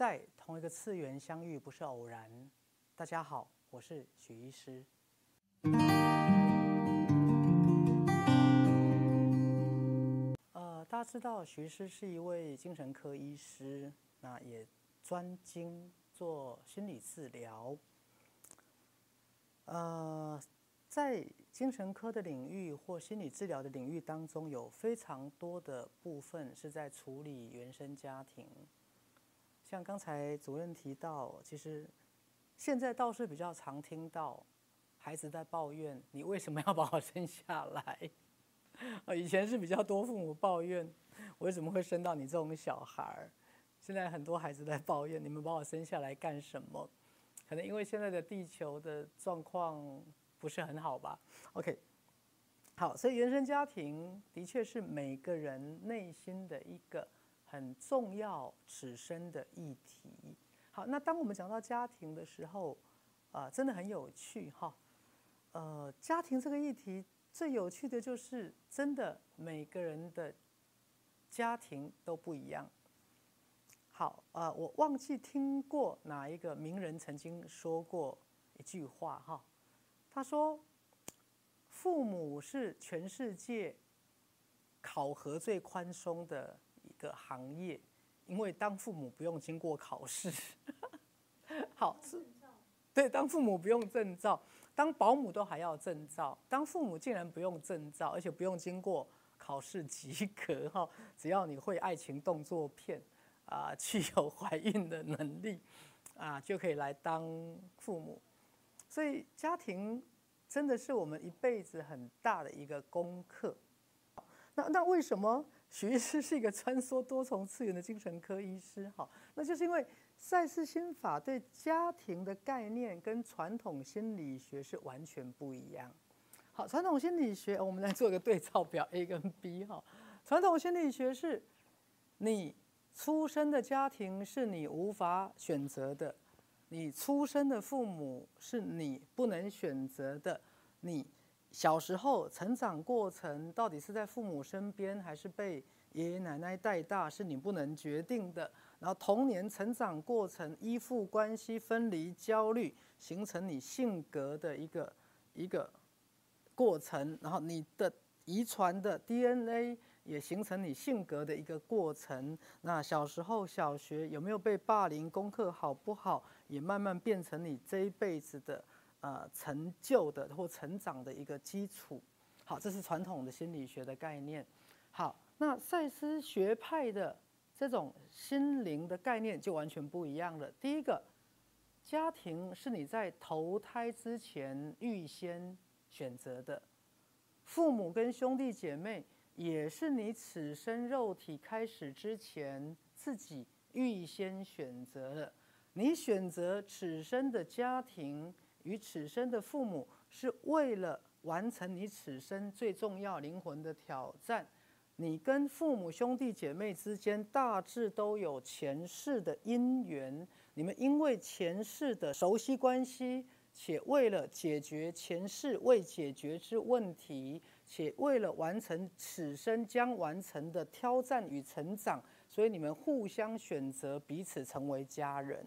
在同一个次元相遇不是偶然。大家好，我是许医师。大家知道许医师是一位精神科医师，那也专精做心理治疗。在精神科的领域或心理治疗的领域当中，有非常多的部分是在处理原生家庭。像刚才主任提到，其实现在倒是比较常听到孩子在抱怨：“你为什么要把我生下来？”以前是比较多父母抱怨：“我为什么会生到你这种小孩？”现在很多孩子在抱怨：“你们把我生下来干什么？”可能因为现在的地球的状况不是很好吧 ？OK， 好，所以原生家庭的确是每个人内心的一个很重要此生的议题。好，那当我们讲到家庭的时候，真的很有趣哈。家庭这个议题最有趣的就是，真的每个人的家庭都不一样。好，我忘记听过哪一个名人曾经说过一句话哈。他说：“父母是全世界考核最宽松的一个行业，因为当父母不用经过考试。好，对，当父母不用证照，当保姆都还要证照，当父母竟然不用证照，而且不用经过考试及格哈，只要你会爱情动作片啊，具有怀孕的能力啊，就可以来当父母。”所以家庭真的是我们一辈子很大的一个功课。那为什么许医师是一个穿梭多重次元的精神科医师？哈，那就是因为赛斯心法对家庭的概念跟传统心理学是完全不一样。好，传统心理学我们来做一个对照表 A 跟 B 哈。传统心理学是你出生的家庭是你无法选择的。你出生的父母是你不能选择的，你小时候成长过程到底是在父母身边还是被爷爷奶奶带大，是你不能决定的。然后童年成长过程依附关系、分离、焦虑，形成你性格的一个过程。然后你的遗传的 DNA 也形成你性格的一个过程。那小时候小学有没有被霸凌，功课好不好，也慢慢变成你这一辈子的成就的或成长的一个基础。好，这是传统的心理学的概念。好，那赛斯学派的这种心灵的概念就完全不一样了。第一个，家庭是你在投胎之前预先选择的。父母跟兄弟姐妹也是你此生肉体开始之前自己预先选择的。你选择此生的家庭与此生的父母，是为了完成你此生最重要灵魂的挑战。你跟父母兄弟姐妹之间大致都有前世的因缘，你们因为前世的熟悉关系，且为了解决前世未解决之问题，且为了完成此生将完成的挑战与成长，所以你们互相选择彼此成为家人。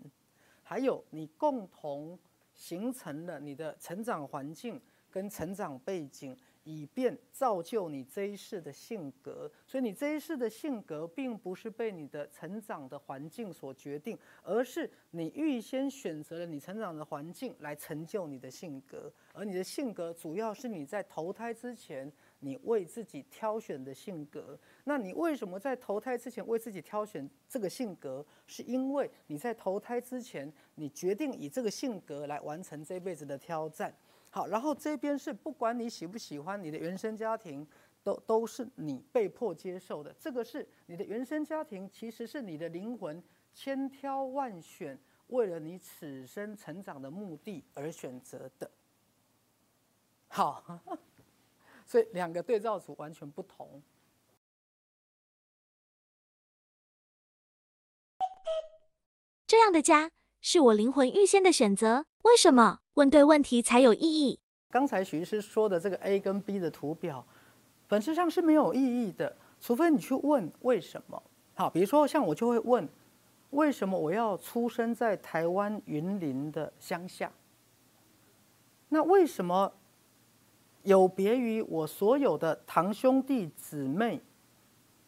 还有，你共同形成了你的成长环境跟成长背景，以便造就你这一世的性格。所以你这一世的性格并不是被你的成长的环境所决定，而是你预先选择了你成长的环境来成就你的性格。而你的性格主要是你在投胎之前你为自己挑选的性格。那你为什么在投胎之前为自己挑选这个性格？是因为你在投胎之前你决定以这个性格来完成这辈子的挑战。好，然后这边是不管你喜不喜欢你的原生家庭，都是你被迫接受的。这个是你的原生家庭，其实是你的灵魂千挑万选，为了你此生成长的目的而选择的。好，所以两个对照组完全不同。这样的家是我灵魂预先的选择。为什么？问对问题才有意义。刚才许医师说的这个 A 跟 B 的图表，本质上是没有意义的，除非你去问为什么。好，比如说像我就会问，为什么我要出生在台湾云林的乡下？那为什么有别于我所有的堂兄弟姊妹，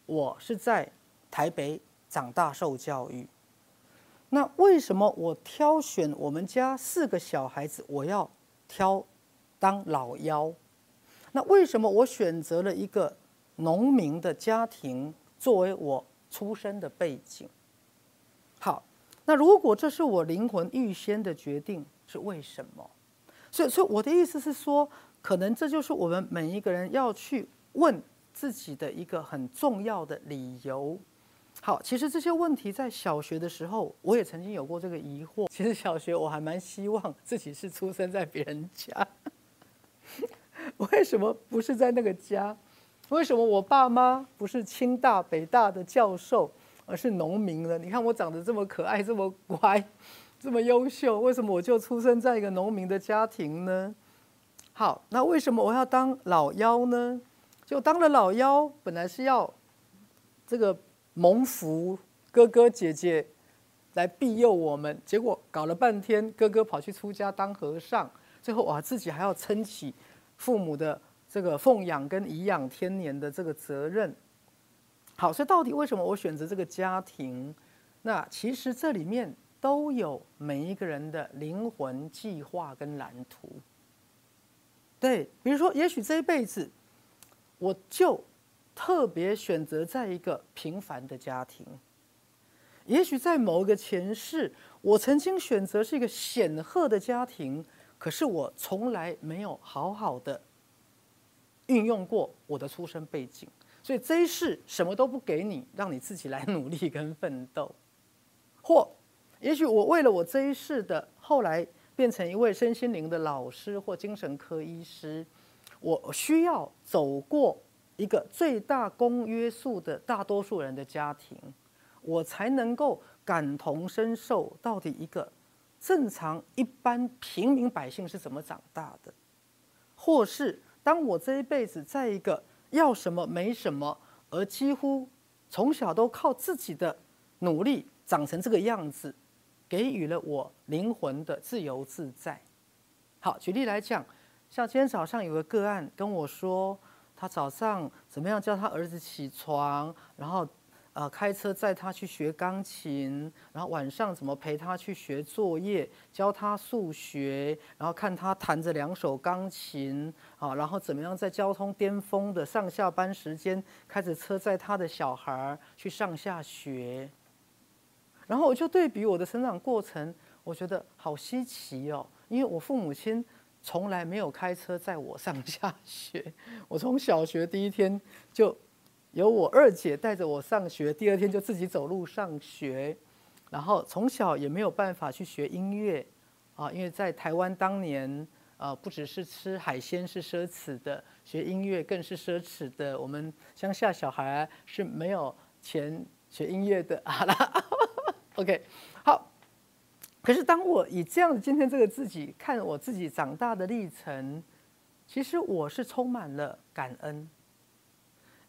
我是在台北长大受教育？那为什么我挑选我们家4个小孩子，我要挑当老幺？那为什么我选择了一个农民的家庭作为我出生的背景？好，那如果这是我灵魂预先的决定，是为什么？所以我的意思是说，可能这就是我们每一个人要去问自己的一个很重要的理由。好，其实这些问题在小学的时候，我也曾经有过这个疑惑。其实小学我还蛮希望自己是出生在别人家，为什么不是在那个家？为什么我爸妈不是清大、北大的教授，而是农民呢？你看我长得这么可爱、这么乖、这么优秀，为什么我就出生在一个农民的家庭呢？好，那为什么我要当老幺呢？就当了老幺，本来是要这个蒙福哥哥姐姐来庇佑我们，结果搞了半天，哥哥跑去出家当和尚，最后哇，自己还要撑起父母的这个奉养跟颐养天年的这个责任。好，所以到底为什么我选择这个家庭？那其实这里面都有每一个人的灵魂计划跟蓝图。对，比如说，也许这一辈子我就特别选择在一个平凡的家庭，也许在某个前世，我曾经选择是一个显赫的家庭，可是我从来没有好好的运用过我的出生背景，所以这一世什么都不给你，让你自己来努力跟奋斗。或也许我为了我这一世的后来变成一位身心灵的老师或精神科医师，我需要走过一个最大公约数的大多数人的家庭，我才能够感同身受到底一个正常一般平民百姓是怎么长大的。或是当我这一辈子在一个要什么没什么，而几乎从小都靠自己的努力长成这个样子，给予了我灵魂的自由自在。好，举例来讲，像今天早上有个个案跟我说，他早上怎么样叫他儿子起床，然后开车载他去学钢琴，然后晚上怎么陪他去学作业，教他数学，然后看他弹着2首钢琴，啊，然后怎么样在交通巅峰的上下班时间开着车载他的小孩去上下学。然后我就对比我的成长过程，我觉得好稀奇哦，因为我父母亲从来没有开车载我上下学，我从小学第一天就由我二姐带着我上学，第二天就自己走路上学，然后从小也没有办法去学音乐啊，因为在台湾当年，不只是吃海鲜是奢侈的，学音乐更是奢侈的。我们乡下小孩是没有钱学音乐的。好啦，OK， 好。可是当我以这样的今天这个自己看我自己长大的历程，其实我是充满了感恩，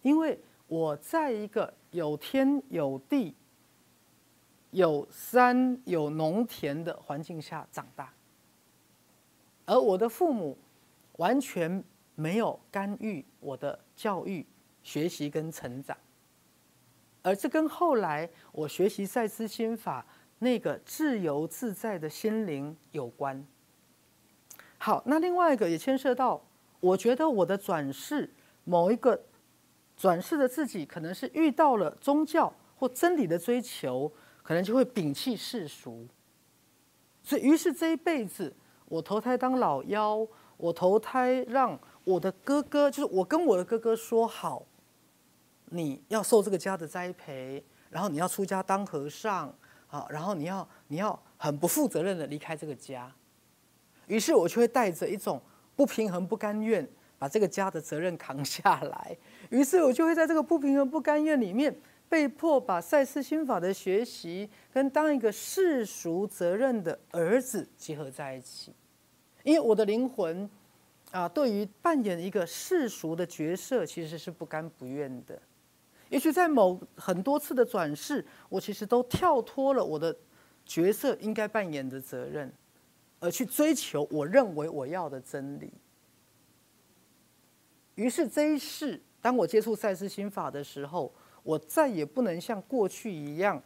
因为我在一个有天有地、有山有农田的环境下长大，而我的父母完全没有干预我的教育、学习跟成长，而这跟后来我学习赛斯心法那个自由自在的心灵有关。好，那另外一个也牵涉到，我觉得我的转世，某一个转世的自己可能是遇到了宗教或真理的追求，可能就会摒弃世俗，所以于是这一辈子我投胎当老幺，我投胎让我的哥哥，就是我跟我的哥哥说好，你要受这个家的栽培，然后你要出家当和尚，好，然后你要很不负责任的离开这个家。于是我就会带着一种不平衡、不甘愿，把这个家的责任扛下来。于是我就会在这个不平衡、不甘愿里面，被迫把赛斯心法的学习跟当一个世俗责任的儿子结合在一起。因为我的灵魂啊，对于扮演一个世俗的角色，其实是不甘不愿的。也许在很多次的转世，我其实都跳脱了我的角色应该扮演的责任，而去追求我认为我要的真理。于是这一世，当我接触赛斯心法的时候，我再也不能像过去一样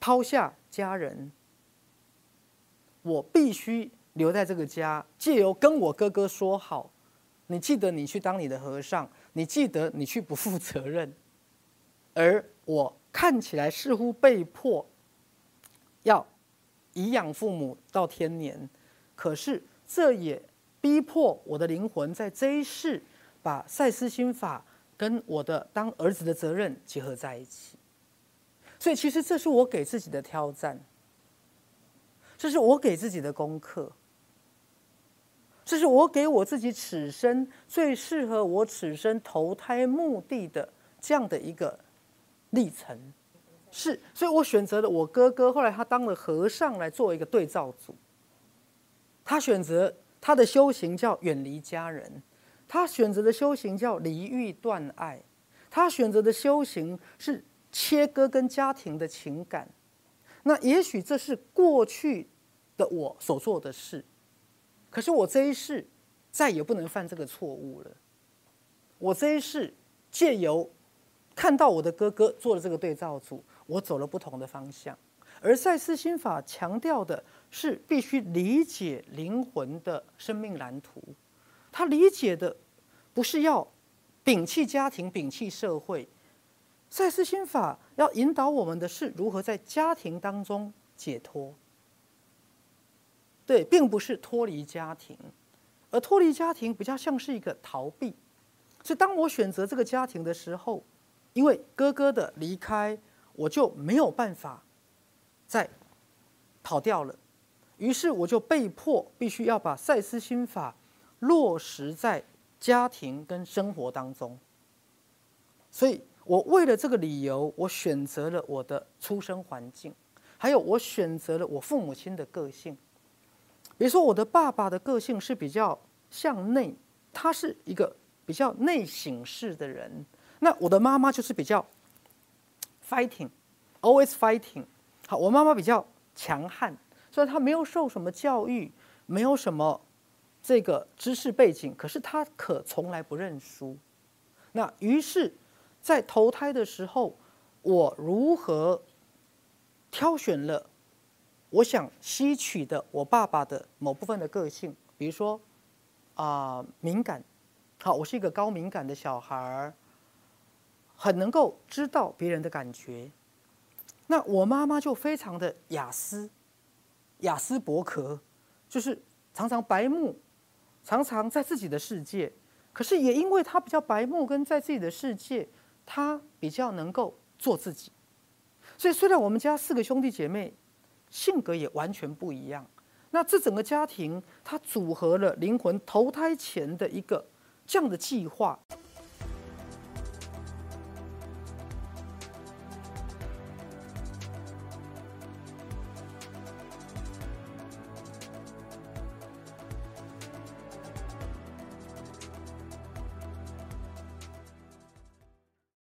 抛下家人，我必须留在这个家，借由跟我哥哥说好，你记得你去当你的和尚，你记得你去不负责任，而我看起来似乎被迫要颐养父母到天年，可是这也逼迫我的灵魂在这一世把赛斯心法跟我的当儿子的责任结合在一起。所以其实这是我给自己的挑战，这是我给自己的功课，这是我给我自己此生最适合我此生投胎目的的这样的一个历程。是，所以我选择了我哥哥，后来他当了和尚来做一个对照组。他选择他的修行叫远离家人，他选择的修行叫离欲断爱，他选择的修行是切割跟家庭的情感。那也许这是过去的我所做的事，可是我这一世再也不能犯这个错误了。我这一世借由看到我的哥哥做了这个对照组，我走了不同的方向。而赛斯心法强调的是必须理解灵魂的生命蓝图，他理解的不是要摒弃家庭、摒弃社会。赛斯心法要引导我们的是如何在家庭当中解脱，对，并不是脱离家庭，而脱离家庭比较像是一个逃避。所以当我选择这个家庭的时候，因为哥哥的离开，我就没有办法再跑掉了，于是我就被迫必须要把赛斯心法落实在家庭跟生活当中。所以我为了这个理由，我选择了我的出生环境，还有我选择了我父母亲的个性。比如说我的爸爸的个性是比较向内，他是一个比较内省式的人，那我的妈妈就是比较 fighting， always fighting。 好，我妈妈比较强悍，虽然她没有受什么教育，没有什么这个知识背景，可是她可从来不认输。那于是在投胎的时候，我如何挑选了我想吸取的我爸爸的某部分的个性，比如说敏感。好，我是一个高敏感的小孩，很能够知道别人的感觉。那我妈妈就非常的雅斯伯格，就是常常白目，常常在自己的世界。可是也因为她比较白目跟在自己的世界，他比较能够做自己。所以虽然我们家四个兄弟姐妹性格也完全不一样，那这整个家庭它组合了灵魂投胎前的一个这样的计划。